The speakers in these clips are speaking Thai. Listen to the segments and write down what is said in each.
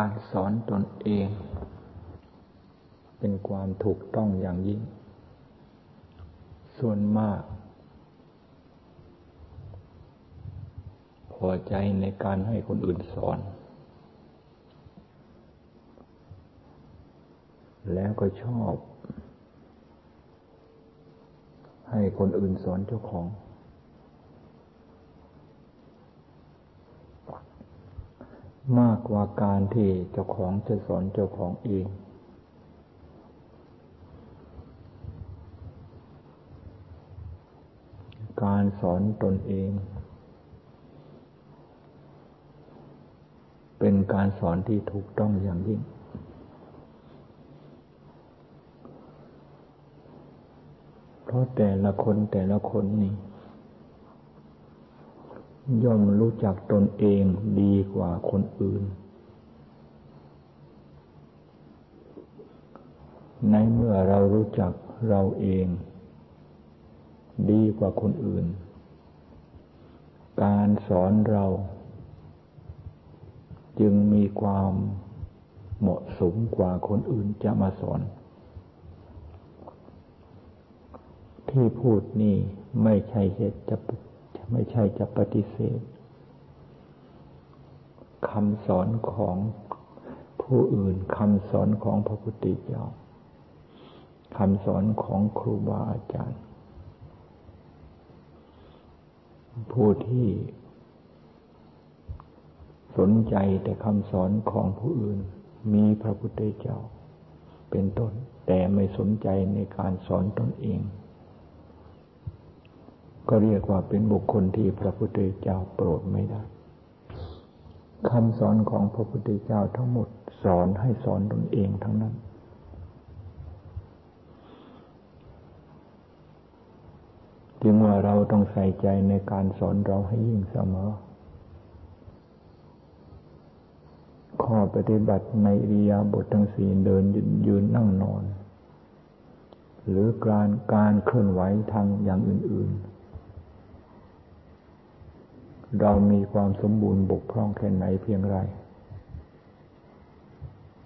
การสอนตนเองเป็นความถูกต้องอย่างยิ่งส่วนมากพอใจในการให้คนอื่นสอนแล้วก็ชอบให้คนอื่นสอนเจ้าของมากกว่าการที่เจ้าของจะสอนเจ้าของเองการสอนตนเองเป็นการสอนที่ถูกต้องอย่างยิ่งเพราะแต่ละคนนี่ย่อมรู้จักตนเองดีกว่าคนอื่นในเมื่อเรารู้จักเราเองดีกว่าคนอื่นการสอนเราจึงมีความเหมาะสมกว่าคนอื่นจะมาสอนที่พูดนี่ไม่ใช่จะปฏิเสธคำสอนของผู้อื่นคำสอนของพระพุทธเจ้าคำสอนของครูบาอาจารย์ผู้ที่สนใจแต่คำสอนของผู้อื่นมีพระพุทธเจ้าเป็นต้นแต่ไม่สนใจในการสอนตนเองก็เรียกว่าเป็นบุคคลที่พระพุทธเจ้าโปรดไม่ได้คำสอนของพระพุทธเจ้าทั้งหมดสอนให้สอนตนเองทั้งนั้นจึงว่าเราต้องใส่ใจในการสอนเราให้ยิ่งเสมอข้อปฏิบัติในอิริยาบถทั้งสี่เดินยืนนั่งนอนหรือการเคลื่อนไหวทางอย่างอื่นๆเรามีความสมบูรณ์บกพร่องแค่ไหนเพียงไร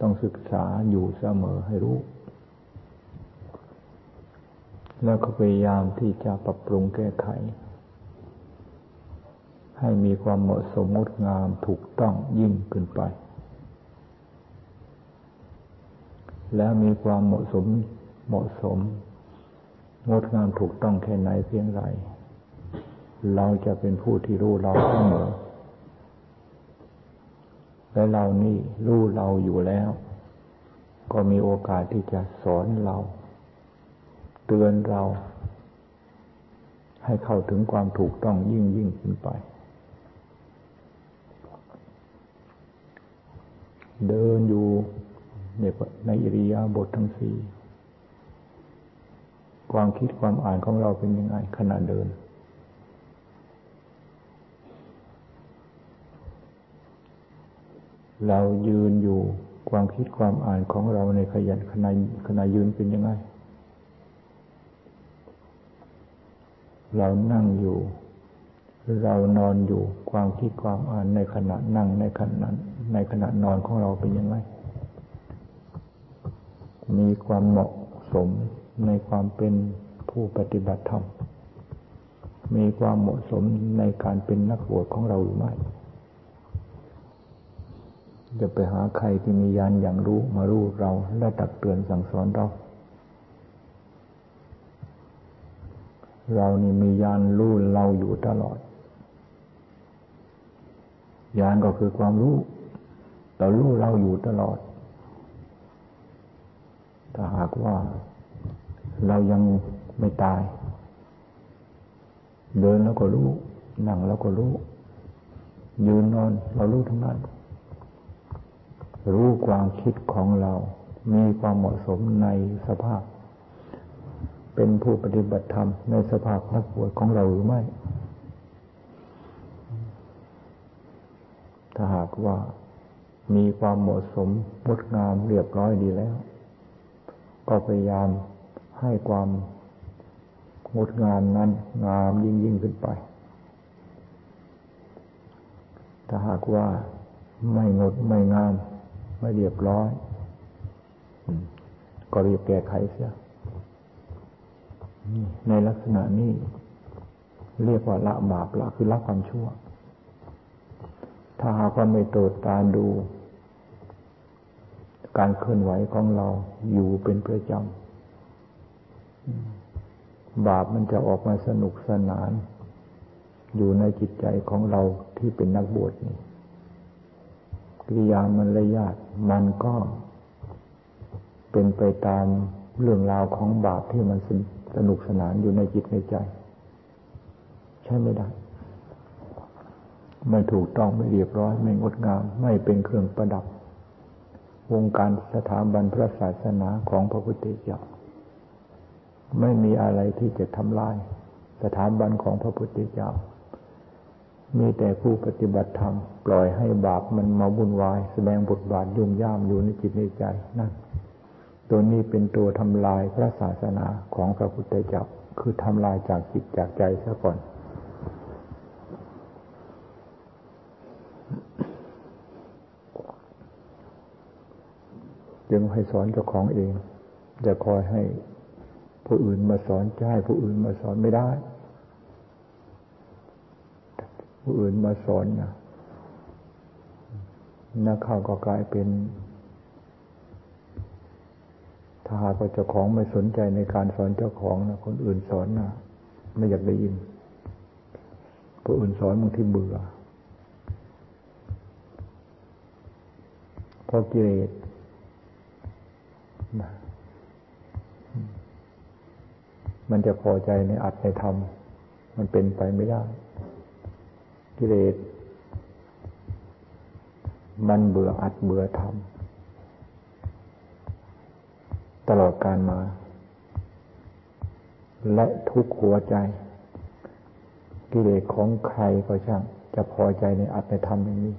ต้องศึกษาอยู่เสมอให้รู้แล้วก็พยายามที่จะปรับปรุงแก้ไขให้มีความเหมาะสมงดงามถูกต้องยิ่งขึ้นไปและมีความเหมาะสมงดงามถูกต้องแค่ไหนเพียงไรเราจะเป็นผู้ที่รู้เราเสมอและเรานี่รู้เราอยู่แล้วก็มีโอกาสที่จะสอนเราเตือนเราให้เข้าถึงความถูกต้องยิ่งขึ้นไปเดินอยู่ในอิริยาบถทั้งสี่ความคิดความอ่านของเราเป็นยังไงขณะเดินเรายืนอยู่ความคิดความอ่านของเราในขณะยืนเป็นยังไงเรานั่งอยู่เรานอนอยู่ความคิดความอ่านในขณะนั่งในขณะนอนของเราเป็นยังไงมีความเหมาะสมในความเป็นผู้ปฏิบัติธรรมมีความเหมาะสมในการเป็นนักบวชของเราหรือไม่จะไปหาใครที่มีญาณอย่างรู้มารู้เราและตักเตือนสั่งสอนเรานี่มีญาณรู้เราอยู่ตลอดญาณก็คือความรู้เรารู้เราอยู่ตลอดถ้าหากว่าเรายังไม่ตายเดินแล้วก็รู้นั่งแล้วก็รู้ยืนนอนเรารู้ทั้งนั้นรู้ความคิดของเรามีความเหมาะสมในสภาพเป็นผู้ปฏิบัติธรรมในสภาพนักบวชของเราหรือไม่ถ้าหากว่ามีความเหมาะสมงดงามเรียบร้อยดีแล้วก็พยายามให้ความงดงามนั้นงามยิ่งขึ้นไปถ้าหากว่าไม่งดไม่งาม ไม่เรียบร้อยก็รีบแก้ไขเสียในลักษณะนี้เรียกว่าละบาปละคือละความชั่วถ้าหากว่าไม่ตรวจตาดูการเคลื่อนไหวของเราอยู่เป็นประจำบาปมันจะออกมาสนุกสนานอยู่ในจิตใจของเราที่เป็นนักบวชนี่กิริยามารยาทมันก็เป็นไปตามเรื่องราวของบาปที่มันสนุกสนานอยู่ในจิตในใจใช่ไม่ได้ไม่ถูกต้องไม่เรียบร้อยไม่งดงามไม่เป็นเครื่องประดับวงการสถาบันพระศาสนาของพระพุทธเจ้าไม่มีอะไรที่จะทำลายสถาบันของพระพุทธเจ้ามีแต่ผู้ปฏิบัติธรรมปล่อยให้บาปมันมาวุ่นวายแสดงบทบาทยุ่มย่ามอยู่ในจิตในใจนั่นตัวนี้เป็นตัวทำลายพระศาสนาของพระพุทธเจ้าคือทำลายจากจิตจากใจซะก่อนยังให้สอนเจ้าของเองอย่าคอยให้ผู้อื่นมาสอนจะให้ผู้อื่นมาสอนไม่ได้ผู้อื่นมาสอนนะนักข่าวก็กลายเป็นถ้าหากว่าเจ้าของไม่สนใจในการสอนเจ้าของนะคนอื่นสอนนะไม่อยากได้ยินผู้อื่นสอนบางทีเบื่อเพราะกิเลสมันจะพอใจในอัตในธรรมมันเป็นไปไม่ได้กิเลสมันเบื่ออัตเบื่อธรรมตลอดกาลมาและทุกหัวใจกิเลสของใครก็ช่างจะพอใจในอัตในธรรมอย่างนี้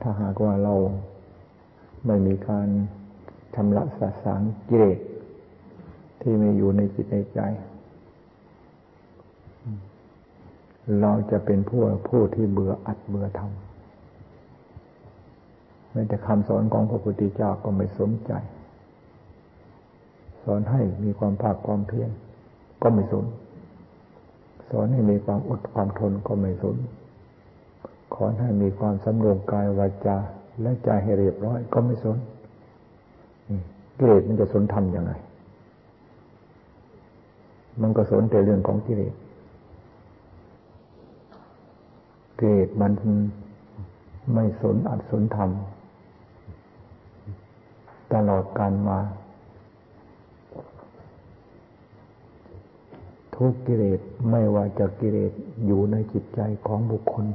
ถ้าหากว่าเราไม่มีการชำระสะสางกิเลสที่มีอยู่ในจิตในใจเราจะเป็นผู้ที่เบื่ออัตเบื่อธรรมแม้แต่คำสอนของพระพุทธเจ้าก็ไม่สนใจสอนให้มีความภาคความเพียรก็ไม่สนสอนให้มีความอดความทนก็ไม่สนขอให้มีความสำรวมกายวาจาและใจให้เรียบร้อยก็ไม่สนกิเลสมันจะสนธรรมยังไงมันก็สนแต่เรื่องของกิเลสกิเลสมันไม่สนอัตสนธรรมตลอดการมาทุกกิเลสไม่ว่าจะกิเลสอยู่ในจิตใจของบุคคล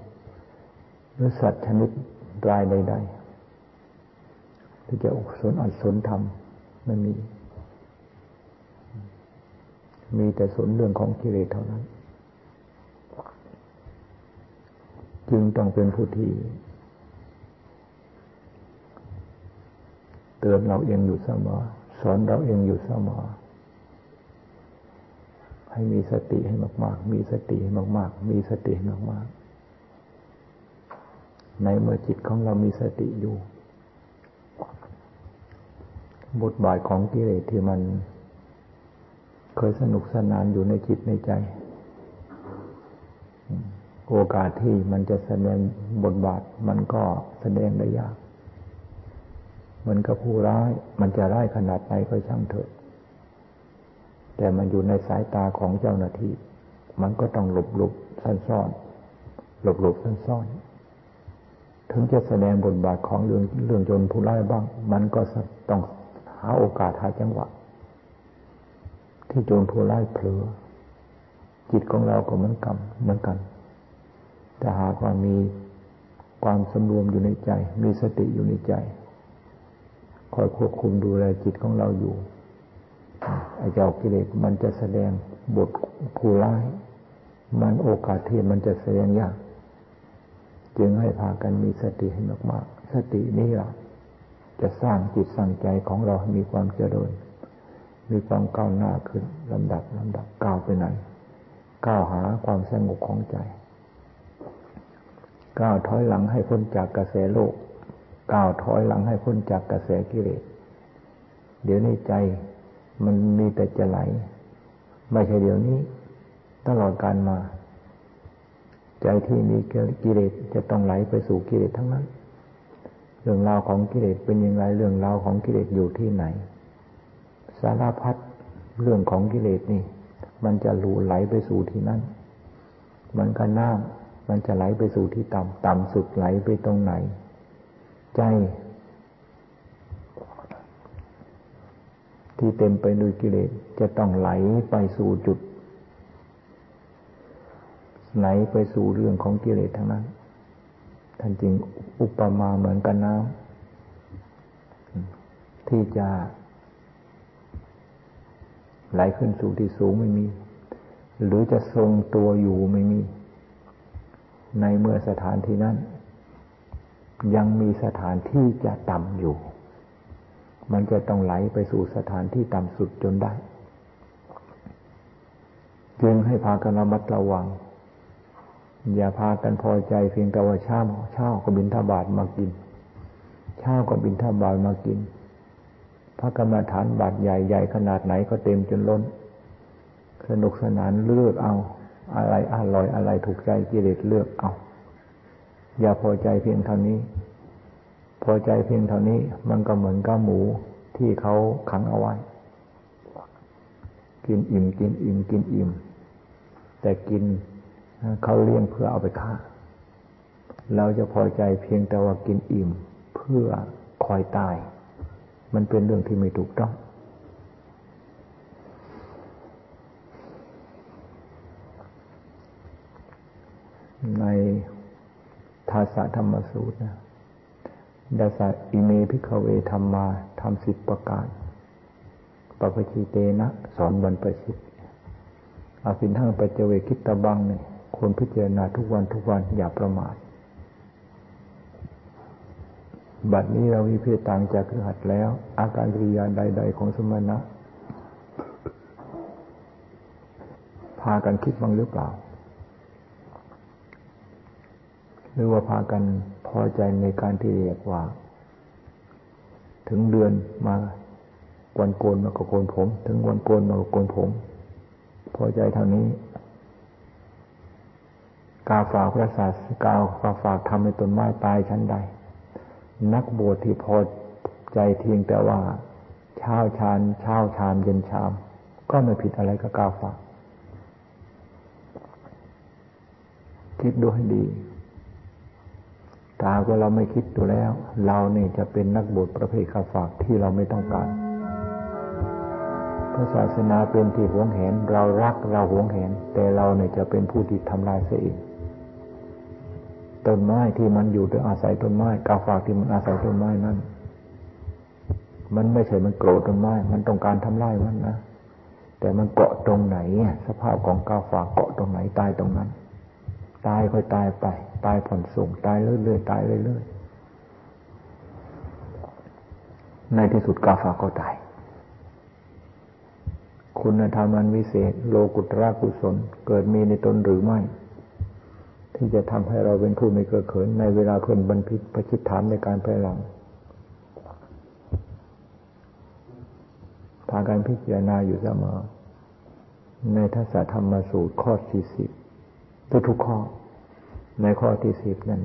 หรือสัตว์ชนิดรายใดๆที่จะอกสนอัดสนธรรมไม่มีแต่สนเรื่องของกิเลสเท่านั้นจึงต้องเป็นผู้ที่เตือนเราเองอยู่เสมอสอนเราเองอยู่เสมอให้มีสติให้มากๆมีสติให้มากๆมีสติให้มากๆในเมื่อจิตของเรามีสติอยู่บทบาทของกิเลสที่มันเคยสนุกสนานอยู่ในจิตในใจโอกาสที่มันจะแสดงบทบาทมันก็แสดงได้ยากเหมือนกับผู้ร้ายมันจะร้ายขนาดไหนก็ช่างเถอะแต่มันอยู่ในสายตาของเจ้าหน้าที่มันก็ต้องหลบๆซ่อนๆหลบๆซ่อนๆถึงจะแสดงบทบาทของเรื่องจนผู้ร้ายบ้างมันก็ต้องหาโอกาสหาจังหวะที่โจรผู้ร้ายเผลอจิตของเราก็เหมือนกันแต่หากว่ามีความสำรวมอยู่ในใจมีสติอยู่ในใจคอยควบคุมดูแลจิตของเราอยู่ไอ้เจ้ากิเลสมันจะแสดงบทผู้ร้ายมันโอกาสที่มันจะแสดงยากจึงให้พากันมีสติให้มากๆสตินี้ล่ะจะสร้างจิตสร้างใจของเราให้มีความเจริญมีความก้าวหน้าขึ้นลำดับก้าวไปไหนก้าวหาความสงบของใจ ก้าวถอยหลังให้พ้นจากกระแสโลกก้าวถอยหลังให้พ้นจากกระแสกิเลสเดี๋ยวนี้ใจมันมีแต่จะไหลไม่ใช่เดี๋ยวนี้ตลอดการมาใจที่มีกิเลสจะต้องไหลไปสู่กิเลสทั้งนั้นเรื่องราวของกิเลสเป็นอย่างไรเรื่องราวของกิเลสอยู่ที่ไหนสารพัดเรื่องของกิเลสนี่มันจะไหลไปสู่ที่นั่นมันก็น้ำมันจะไหลไปสู่ที่ต่ำสุดไหลไปตรงไหนใจที่เต็มไปด้วยกิเลสจะต้องไหลไปสู่จุดไหลไปสู่เรื่องของกิเลสทั้งนั้นท่านจึงอุปมาเหมือนกับน้ำที่จะไหลขึ้นสู่ที่สูงไม่มีหรือจะทรงตัวอยู่ไม่มีในเมื่อสถานที่นั้นยังมีสถานที่จะต่ำอยู่มันจะต้องไหลไปสู่สถานที่ต่ำสุดจนได้จึงให้พากันระมัดระวังอย่าพากันพอใจเพียงแต่ว่าเช้าก็บิณฑบาตมากินเช้าก็บิณฑบาตมากินพระกรรมฐานบาตรใหญ่ๆขนาดไหนก็เต็มจนล้นสนุกสนานเลือกเอาอะไรอร่อยอะไรถูกใจกิเลสเลือกเอาอย่าพอใจเพียงเท่านี้พอใจเพียงเท่านี้มันก็เหมือนกับหมูที่เขาขังเอาไว้กินอิ่มแต่กินเขาเลี้ยงเพื่อเอาไปฆ่าเราจะพอใจเพียงแต่ว่ากินอิ่มเพื่อคอยตายมันเป็นเรื่องที่ไม่ถูกต้องในทาสะธรรมสูตรนะดาสะอิเมภิกขเวธรรมาธรรม10ประการปปชิเตนะสอนบรรพชิตอภินหังปัจเจเวคิตตบังเนี่ยควรพิจารณาทุกวันอย่าประมาทบัดนี้เราวิเพตต่างจากคือหัดแล้วอาการกิริยาใดๆของสมณะพากันคิดบ้างหรือเปล่าหรือว่าพากันพอใจในการที่เรียกว่าถึงเดือนมาวันโกนมาก็โกนผมถึงวันโกนมาก็โกนผมพอใจเท่านี้กาฝากพระศาสดากาฝากทำให้ต้นไม้ตายชั้นใดนักบวชที่พอใจเพียงแต่ว่าเช้าชามเย็นชามก็ไม่ผิดอะไรกับกาฝากคิดดูให้ดีตาก็เราไม่คิดดูแล้วเรานี่จะเป็นนักบวชประเภทกาฝากที่เราไม่ต้องการศาสนาเป็นที่หวงแหนเรารักเราหวงแหนแต่เราเนี่ยจะเป็นผู้ที่ทำลายเสียเองต้นไม้ที่มันอยู่โดยอาศัยต้นไม้กาฝากที่มันอาศัยต้นไม้นั้นมันไม่ใช่มันโกรธต้นไม้มันต้องการทำลายมันนะแต่มันเกาะตรงไหนสภาพของกาฝากเกาะตรงไหนตายตรงนั้นตายค่อยตายไปตายผ่อนส่งตายเรื่อยตายเรื่อยในที่สุดกาฝากก็ตายคุณธรรมอันวิเศษโลกุตระกุศลเกิดมีในตนหรือไม่ที่จะทำให้เราเป็นผู้ไม่เกลียดเขินในเวลาเพื่อนบรรพิตรประชิดถามในการภายหลังทางการพิจารณาอยู่เสมอในทัสสะธรรมสูตรข้อที่10ทุกข้อในข้อที่10นั้น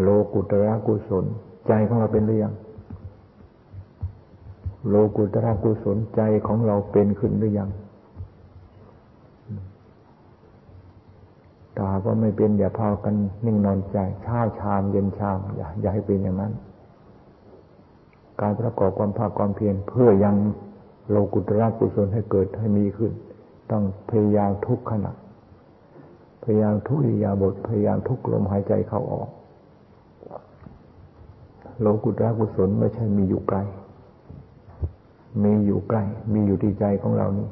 โลกุตระกุศลใจของเราเป็นหรือยังโลกุตระกุศลใจของเราเป็นขึ้นหรือยังตาก็ไม่เป็นอย่าพากันนิ่งนอนใจเช้าชามเย็นชามอย่าให้เป็นอย่างนั้นการประกอบความภาคความเพียรเพื่อยังโลกุตระกุศลให้เกิดให้มีขึ้นต้องพยายามทุกขณะพยายามทุกอิริยาบถพยายามทุกลมหายใจเข้าออกโลกุตระกุศลไม่ใช่มีอยู่ไกลมีอยู่ใกล้มีอยู่ที่ใจของเรานี่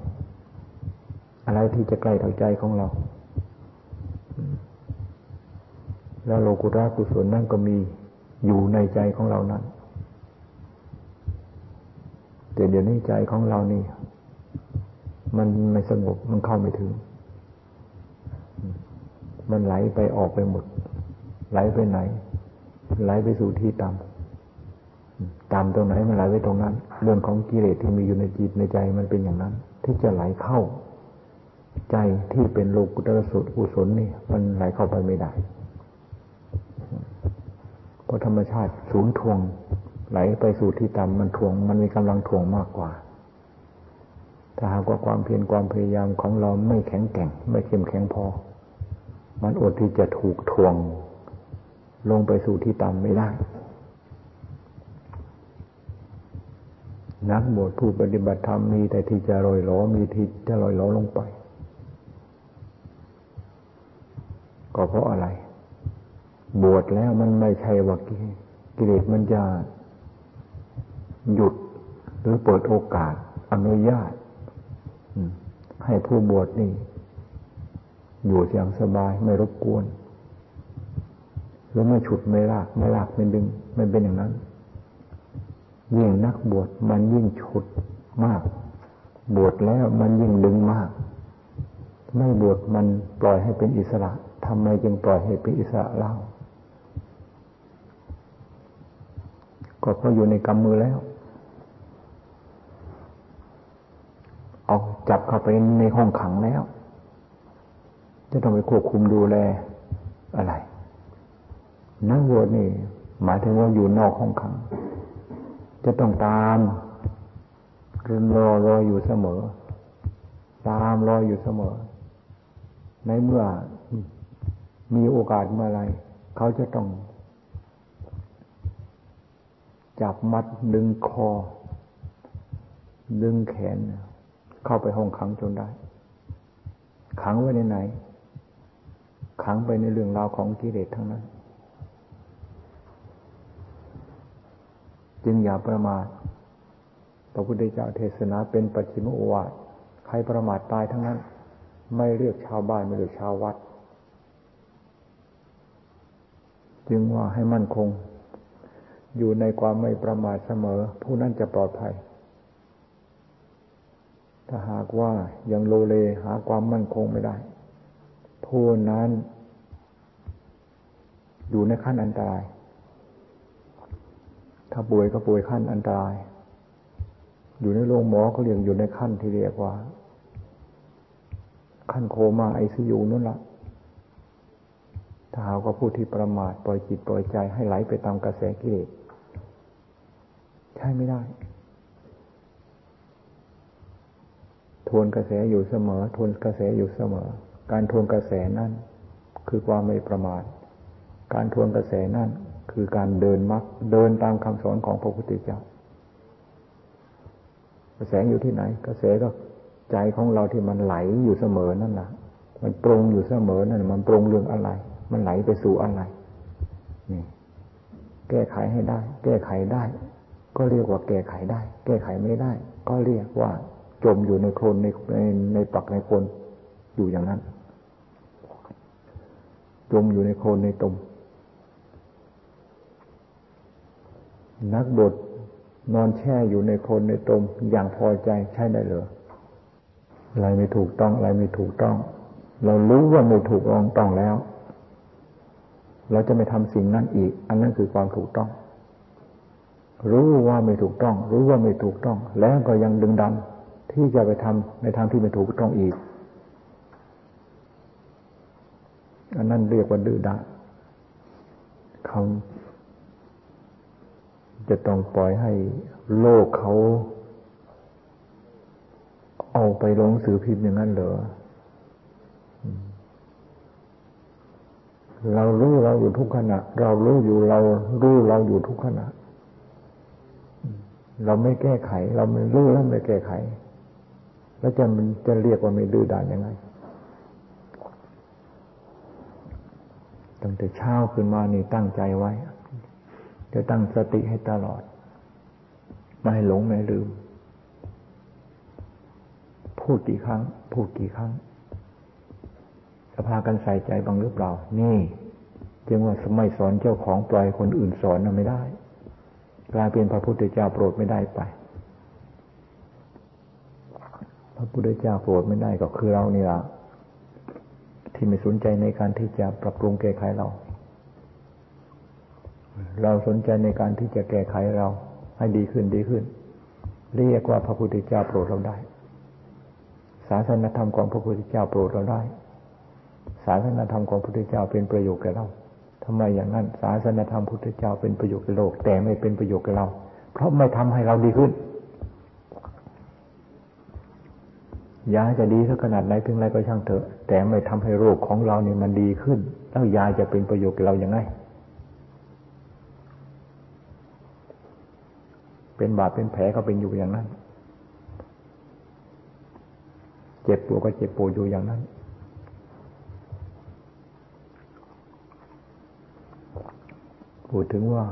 อะไรที่จะใกล้ต่อใจของเราแล้วโลกุตระกุศลนั่นก็มีอยู่ในใจของเรานั้นแต่เดี๋ยวนี้ใจของเรานี่มันไม่สงบมันเข้าไม่ถึง มันไหลไปออกไปหมดไหลไปไหนไหลไปสู่ที่ต่ำต่ำตรงไหนมันไหลไปตรงนั้นเรื่องของกิเลสที่มีอยู่ในจิตในใจมันเป็นอย่างนั้นที่จะไหลเข้าใจที่เป็นโลกุตระสุดกุศลนี่มันไหลเข้าไปไม่ได้เพราะธรรมชาติศูนย์ทวงไหลไปสู่ที่ต่ำมันทวงมันมีกำลังทวงมากกว่าถ้าหากว่าความเพียรความพยายามของเราไม่แข็งแกร่งไม่เข้มแข็งพอมันอดที่จะถูกทวงลงไปสู่ที่ต่ำไม่ได้นักบวชผู้ปฏิบัติธรรมมีแต่ที่จะลอยล้อมีที่จะลอยล้อลงไปก็เพราะอะไรบวชแล้วมันไม่ใช่ว่ากิเลสมันจะหยุดหรือเปิดโอกาสอนุญาตให้ผู้บวชนี่อยู่อย่างสบายไม่รบกวนแล้วไม่ฉุดไม่ลากไม่ดึงมันเป็นอย่างนั้นยิ่งนักบวชมันยิ่งฉุดมากบวชแล้วมันยิ่งดึงมากไม่บวชมันปล่อยให้เป็นอิสระทำไมจึงปล่อยให้เป็นอิสระเล่าก็เพราะอยู่ในกำมือแล้วเอาจับเข้าไปในห้องขังแล้วจะต้องไปควบคุมดูแลอะไรนักบวชนี่หมายถึงว่าอยู่นอกห้องขังจะต้องตามรออยู่เสมอตามรออยู่เสมอในเมื่อมีโอกาสเมื่อไรเขาจะต้องจับมัดดึงคอดึงแขนเข้าไปห้องขังจนได้ขังไว้ในไหนขังไปในเรื่องราวของกิเลสทั้งนั้นจึงอย่าประมาทพระพุทธเจ้าเทศนาเป็นปัจฉิมโอวาทใครประมาทตายทั้งนั้นไม่เลือกชาวบ้านไม่เลือกชาววัดจึงว่าให้มั่นคงอยู่ในความไม่ประมาทเสมอผู้นั้นจะปลอดภัยถ้าหากว่ายังโลเลหาความมั่นคงไม่ได้ผู้นั้นอยู่ในขั้นอันตรายถ้าป่วยก็ป่วยขั้นอันตรายอยู่ในโรงหมอก็เรียกอยู่ในขั้นที่เรียกว่าขั้นโคม่า ICU นั่นแหละถ้าหากว่าผู้ที่ประมาทปล่อยจิตปล่อยใจให้ไหลไปตามกระแสกิเลสใช่ไม่ได้ทวนกระแสอยู่เสมอทวนกระแสอยู่เสมอการทวนกระแสนั่นคือความไม่ประมาทการทวนกระแสนั่นคือการเดินมรรคเดินตามคำสอนของพระพุทธเจ้ากระแสอยู่ที่ไหนกระแสก็ใจของเราที่มันไหลอยู่เสมอนั่นแหละมันปรุงอยู่เสมอนั่นมันปรุงเรื่องอะไรมันไหลไปสู่อะไรนี่แก้ไขให้ได้แก้ไขได้ก็เรียกว่าแก้ไขได้แก้ไขไม่ได้ก็เรียกว่าจมอยู่ในโคลนในปักในโคลนอยู่อย่างนั้นจมอยู่ในโคลนในตุ่มนักบวชนอนแช่อยู่ในโคลนในตุ่มอย่างพอใจใช่ได้หรืออะไรไม่ถูกต้องอะไรไม่ถูกต้องเรารู้ว่าไม่ถูกต้องแล้วเราจะไม่ทำสิ่งนั้นอีกอันนั้นคือความถูกต้องรู้ว่าไม่ถูกต้องรู้ว่าไม่ถูกต้องแล้วก็ยังดึงดันที่จะไปทำในทางที่ไม่ถูกต้องอีกอันนั้นเรียกว่าดื้อด้านเขาจะต้องปล่อยให้โลกเขาเอาไปลงสื่อพิมพ์อย่างนั้นเหรอเรารู้เราอยู่ทุกขณะเรารู้อยู่เรารู้เราอยู่ทุกขณะเราไม่แก้ไขเราไม่รู้แล้วไม่แก้ไขแล้วจะเรียกว่าไม่ดื้อด้านยังไงตั้งแต่เช้าขึ้นมานี่ตั้งใจไว้จะตั้งสติให้ตลอดไม่ให้หลงไม่ลืมพูดกี่ครั้งพูดกี่ครั้งจะพากันใส่ใจบ้างหรือเปล่านี่จึงว่าสมัยสอนเจ้าของปล่อยคนอื่นสอนน่ะไม่ได้กลายเป็นพระพุทธเจ้าโปรดไม่ได้ไปพระพุทธเจ้าโปรดไม่ได้ก็คือเรานี่ล่ะ ที่ไม่สนใจในการที่จะปรับปรุงแก้ไขเราเราสนใจในการที่จะแก้ไขเราให้ดีขึ้นดีขึ้นเรียกว่าพระพุทธเจ้าโปรดเราได้ศาสนธรรมของพระพุทธเจ้าโปรดเราได้ศาสนธรรมของพระพุทธเจ้าเป็นประโยชน์แก่เราทำไมอย่างนั้นศาสนธรรมพุทธเจ้าเป็นประโยชน์แก่โลกแต่ไม่เป็นประโยชน์แก่เราเพราะไม่ทำให้เราดีขึ้นยาจะดีสักขนาดไหนเพียงไรก็ช่างเถอะแต่ไม่ทำให้โรคของเราเนี่ยมันดีขึ้นแล้วยาจะเป็นประโยชน์แก่เราอย่างไรเป็นบาดเป็นแผลก็เป็นอยู่อย่างนั้นเจ็บปวดก็เจ็บปวดอยู่อย่างนั้นพูดถึงว่า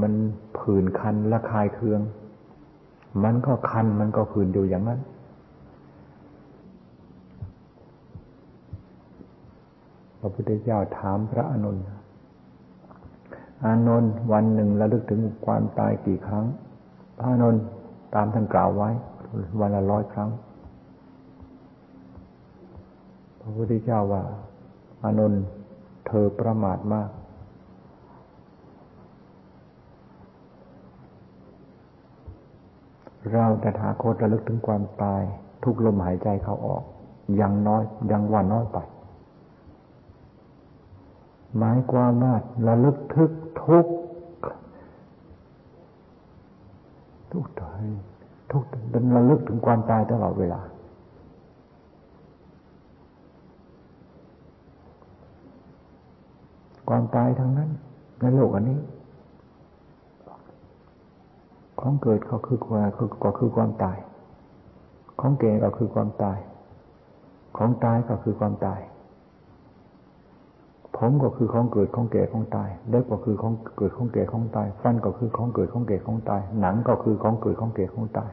มันผื่นคันและคายเคืองมันก็คันมันก็ผื่นอยู่อย่างนั้นพระพุทธเจ้าถามพระอานนท์อานนท์วันหนึ่งระลึกถึงความตายกี่ครั้งพระอานนท์ตามท่านกล่าวไว้วันละ100 ครั้งพระพุทธเจ้าว่าอานนท์เธอประมาทมากเราตถาคตระลึกถึงความตายทุกลมหายใจเข้าออกยังน้อยยังว่าน้อยไปหมายความว่าระลึกถึงทุกตายทุกระลึกถึงความตายตลอดเวลาความตายทั้งนั้นในโลกอันนี้ของเกิดก็คือความตายของแก่ก็คือความตายของตายก็คือความตายผมก็คือของเกิดของแก่ของตายเล็บก็คือของเกิดของแก่ของตายฟันก็คือของเกิดของแก่ของตายหนังก็คือของเกิดของแก่ของตาย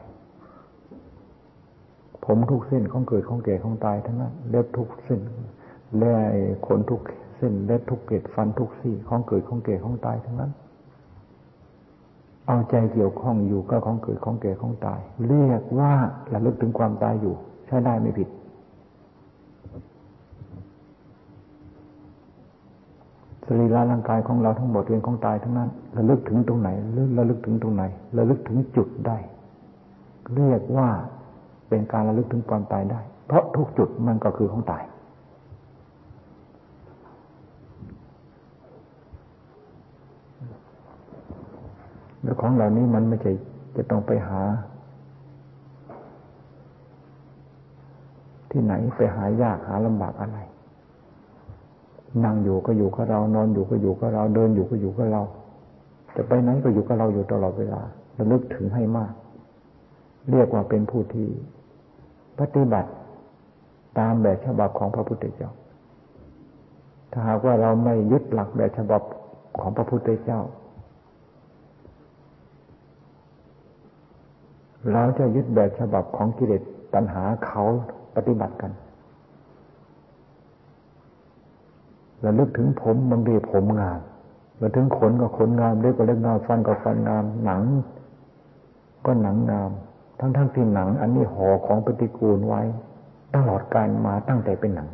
ผมทุกเส้นของเกิดของแก่ของตายทั้งนั้นเล็บทุกเส้นและขนทุกเส้นเล็บทุกเกล็ดฟันทุกซี่ของเกิดของแก่ของตายทั้งนั้นเอาใจเกี่ยวข้องอยู่ก็ของเกิดของแก่ของตายเรียกว่าระลึกถึงความตายอยู่ใช่ได้ไม่ผิดสรีระร่างกายของเราทั้งหมดเป็นของตายทั้งนั้นระลึกถึงตรงไหนระลึกถึงตรงไหนระลึกถึงจุดได้เรียกว่าเป็นการระลึกถึงความตายได้เพราะทุกจุดมันก็คือของตายแล้วของเหล่านี้มันไม่ใช่จะต้องไปหาที่ไหนไปหายากหาลำบากอะไรนั่งอยู่ก็อยู่กับเรานอนอยู่ก็อยู่กับเราเดินอยู่ก็อยู่กับเราจะไปไหนก็อยู่กับเราอยู่ตลอดเวลาระลึกถึงให้มากเรียกว่าเป็นผู้ที่ปฏิบัติตามแบบฉบับของพระพุทธเจ้าถ้าหากว่าเราไม่ยึดหลักแบบฉบับของพระพุทธเจ้าเราจะยึดแบบฉบับของกิเลสตัณหาเขาปฏิบัติกันระลึกถึงผมมันเรียกผมงามระลึกถึงขนก็ขนงามเล็บก็เล็บงามฟันก็ฟันงามหนังก็หนังงามทั้งที่หนังอันนี้ห่อของปฏิกูลไว้ตลอดกาลมาตั้งแต่เป็นหนัง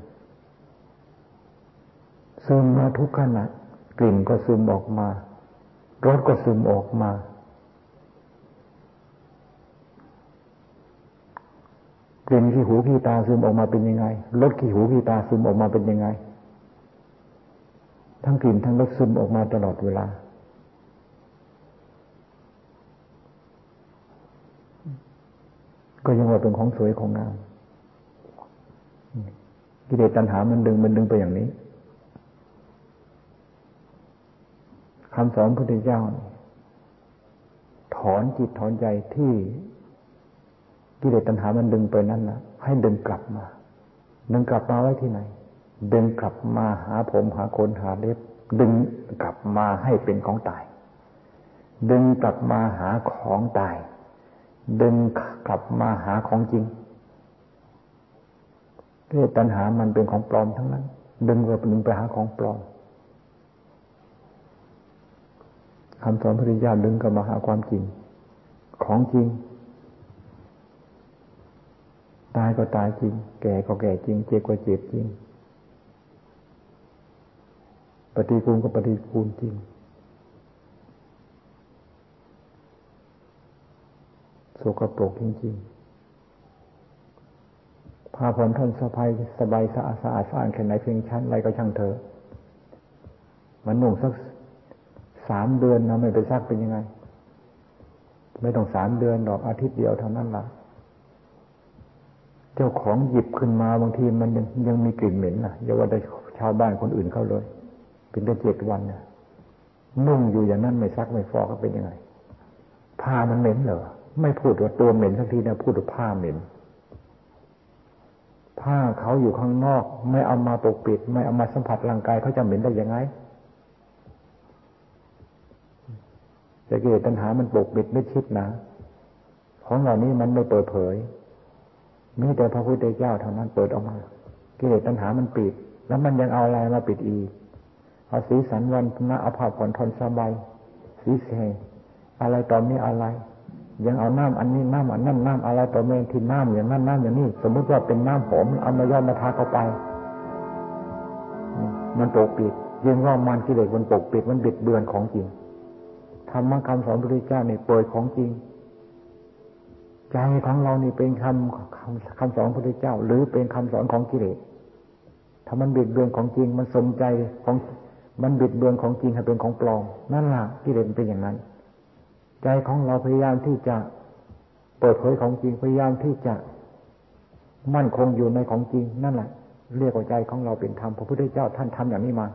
ซึมมาทุกขณะกลิ่นก็ซึมออกมารสก็ซึมออกมาเกลิ่นขี้หูขี้ตาซึมออกมาเป็นยังไงรสขี้หูขี้ตาซึมออกมาเป็นยังไงทั้งกลิ่นทั้งรสซึมออกมาตลอดเวลาก็ยังว่าเป็นของสวยของงามกิเลสตัณหามันดึงไปอย่างนี้คำสอนพระพุทธเจ้าถอนจิตถอนใจที่กิเลสตัณหามันดึงไปนั่นนะให้ดึงกลับมาไว้ที่ไหนดึงกลับมาหาผมหาขนหาเล็บดึงกลับมาให้เป็นของตายดึงกลับมาหาของตายดึงกลับมาหาของจริงกิเลสตัณหามันเป็นของปลอมทั้งนั้นดึงไปหาของปลอมคำสอนพระพุทธเจ้าดึงกลับมาหาความจริงของจริง ตายก็ตายจริงแก่ก็แก่จริงเจ็บก็เจ็บจริงปฏิกูลก็ปฏิกูลจริงสกปรกจริงๆผ้าผ่อนท่านสะพายสบายสะอาดสะอาดสะอาดแค่ไหนเพียงชั้นอะไรก็ช่างเถอะมันนุ่งสัก3 เดือนนะไม่ไปซักเป็นยังไงไม่ต้อง3 เดือนหรอกอาทิตย์เดียวเท่านั้นละเจ้าของหยิบขึ้นมาบางทีมันยังมีกลิ่นเหม็นนะอย่าว่าแต่ชาวบ้านคนอื่นเขาเลยเป็นได้7 วันนะนุ่งอยู่อย่างนั้นไม่ซักไม่ฟอกก็เป็นยังไงผ้ามันเหม็นเหรอไม่พูดว่าตัวเหม็นสักทีนะพูดว่าผ้าเหม็นผ้าเขาอยู่ข้างนอกไม่เอามาปกปิดไม่เอามาสัมผัสร่างกายเขาจะเหม็นได้ยังไงแต่กิเลสตัณหามันปกปิดไม่ชิดนะของเหล่านี้มันไม่เปิดเผยมีแต่พระพุทธเจ้าเท่านั้นเปิดออกมากิเลสตัณหามันปิดแล้วมันยังเอาอะไรมาปิดอีกเอาสีสันวันนะเอาผ้าผ่อนทนสบายสีแสงอะไรตอนนี้อะไรยังเอาน้ำอันนี้น้ำอันนั้นน้ำอะไรต่อเมื่อที่น้ำอย่างนั้นน้ำอย่างนี้สมมติว่าเป็นน้ำหอมเอามาย้อมมาทาเข้าไปมันปกปิดยิ่งว่ามันกิเลสมันปกปิดมันบิดเบือนของจริงธรรมคำสอนพระพุทธเจ้านี่เปิดของจริงใจของเรานี่เป็นคำสอนพระพุทธเจ้าหรือเป็นคำสอนของกิเลสถ้ามันบิดเบือนของจริงมันสมใจของมันบิดเบือนของจริงให้เป็นของปลอมนั่นแหละกิเลสเป็นอย่างนั้นใจของเราพยายามที่จะเปิดเผยของจริงพยายามที่จะมั่นคงอยู่ในของจริงนั่นแหละเรียกว่าใจของเราเป็นธรรมพระพุทธเจ้าท่านทำอย่างนี้มา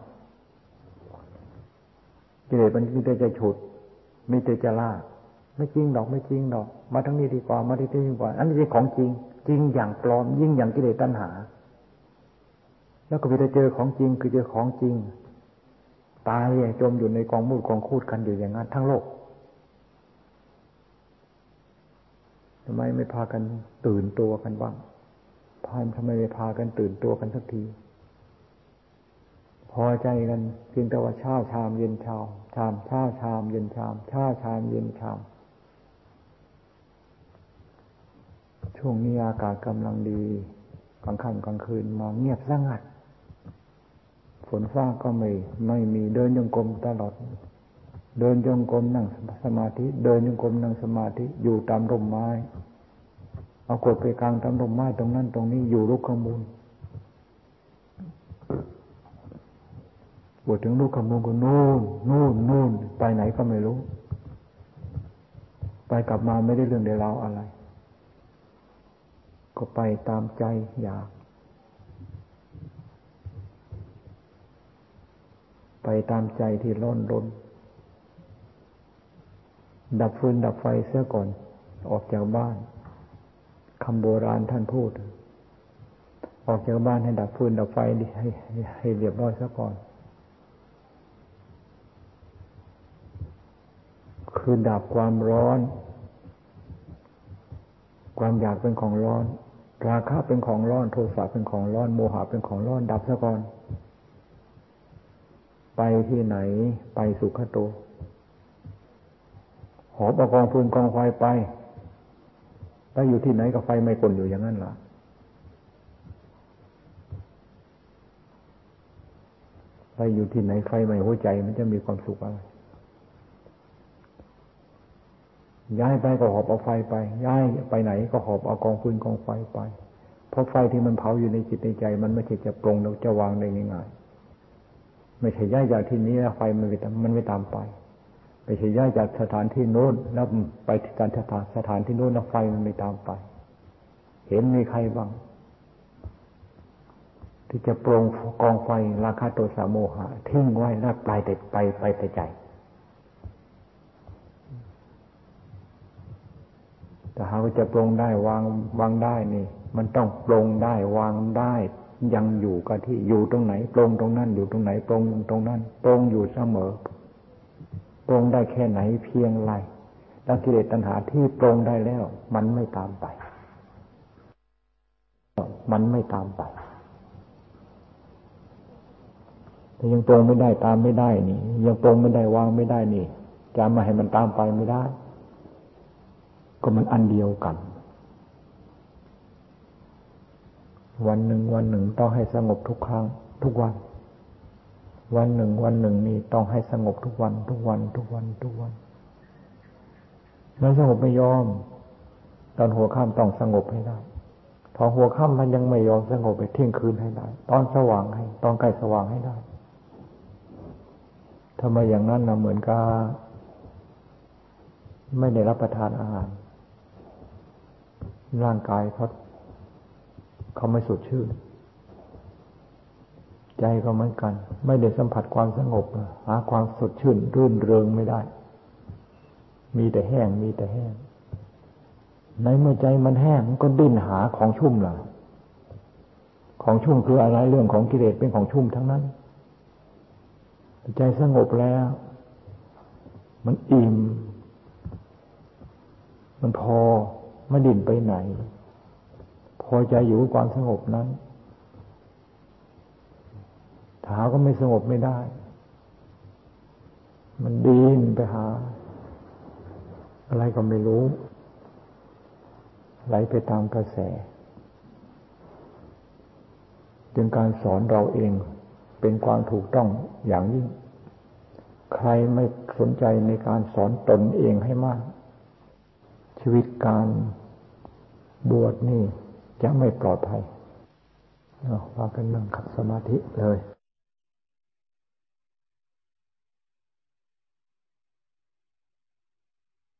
กิเลสมันมีแต่จะฉุดมีแต่จะลากไม่จริงดอกไม่จริงดอกมาทั้งนี้ดีกว่ามาที่นี่ดีกว่าอันนี้เป็นของจริงจริงอย่างปลอมยิ่งอย่างกิเลสตัณหาแล้วก็ไปเจอของจริงคือเจอของจริงตายจมอยู่ในกองมูลกองคูดกันอยู่อย่างนั้นทั้งโลกทำไมไม่พากันตื่นตัวกันบ้างทำไมไม่พากันตื่นตัวกันสักทีพอใจกันเพียงแต่ว่าเช้าชามเย็นชามชามเช้าชามเย็นชามเช้าชามเย็นชามช่วงนี้อากาศกำลังดีกลางค่ำกลางคืนมาเงียบสงัดฝนฟ้าก็ไม่มีเดินจงกรมตลอดเดินจงกรมนั่งสมาธิเดินจงกรมนั่งสมาธิอยู่ตามร่มไม้เอากดไปกลางตามร่มไม้ตรงนั้นตรงนี้อยู่ลุกขมูลบวชถึงลุกขมูลก็นู่นไปไหนก็ไม่รู้ไปกลับมาไม่ได้เรื่องได้ราวอะไรก็ไปตามใจอยากไปตามใจที่ร้อนรนดับฟืนดับไฟเสียก่อนออกจากบ้านคำโบราณท่านพูดออกจากบ้านให้ดับฟืนดับไฟให้เรียบร้อยเสียก่อนคือดับความร้อนความอยากเป็นของร้อนราคะเป็นของร้อนโทสะเป็นของร้อนโมหะเป็นของร้อนดับเสียก่อนไปที่ไหนไปสุขโตหอบกองฟืนกองไฟไปอยู่ที่ไหนก็ไฟไม่กลนอยู่อย่างนั้นล่ะไปอยู่ที่ไหนไฟไม่หัวใจมันจะมีความสุขอะไรย้ายไปก็หอบเอาไฟไปย้ายไปไหนก็หอบเอากองฟืนกองไฟไปเพราะไฟที่มันเผาอยู่ในจิตในใจมันไม่ใช่จะปลงแล้วจะวางได้ง่ายๆไม่ใช่ย้ายจากที่นี้แล้วไฟมันไม่ตามไปไปเฉยย้ายจากสถานที่โน้นแล้วไปการสถานที่โน้นแล้วไฟมันไม่ตามไปเห็นมีใครบ้างที่จะปลงกองไฟราคะโทสะโมหะทิ้งไว้แล้วปลายแต่ไปแต่ใจแต่หากจะปลงได้วางได้นี่มันต้องปลงได้วางได้ยังอยู่กับที่อยู่ตรงไหนปลงตรงนั้นอยู่ตรงไหนปลงตรงนั้นปลงอยู่เสมอปรงได้แค่ไหนเพียงไรแล้วกิเลสตัณหาที่ปรงได้แล้วมันไม่ตามไปมันไม่ตามไปแต่ยังปรงไม่ได้ตามไม่ได้นี่ยังปรงไม่ได้วางไม่ได้นี่จะมาให้มันตามไปไม่ได้ก็มันอันเดียวกัน วันหนึ่งวันหนึ่งต้องให้สงบทุกครั้งทุกวันวันหนึ่งวันหนึ่งนี่ต้องให้สงบทุกวันทุกวันทุกวันทุกวันไม่สงบไม่ยอมตอนหัวค่ำต้องสงบให้ได้พอหัวค่ำมันยังไม่ยอมสงบไปเที่ยงคืนให้ได้ตอนสว่างให้ตอนใกล้สว่างให้ได้ทำไมอย่างนั้นนะเหมือนกับไม่ได้รับประทานอาหารร่างกายเขาไม่สดชื่นใจก็เหมือนกันไม่ได้สัมผัสความสงบหาความสดชื่นรื่นเริงไม่ได้มีแต่แห้งมีแต่แห้งในเมื่อใจมันแห้งก็ดิ้นหาของชุ่มล่ะของชุ่มคืออะไรเรื่องของกิเลสเป็นของชุ่มทั้งนั้นใจสงบแล้วมันอิ่มมันพอไม่ดิ้นไปไหนพอใจอยู่กับความสงบนั้นหาก็ไม่สงบไม่ได้มันดิ้นไปหาอะไรก็ไม่รู้ไหลไปตามกระแสจึงการสอนเราเองเป็นความถูกต้องอย่างยิ่งใครไม่สนใจในการสอนตนเองให้มากชีวิตการบวชนี่จะไม่ปลอดภัยว่ากันเรื่องขัดสมาธิเลย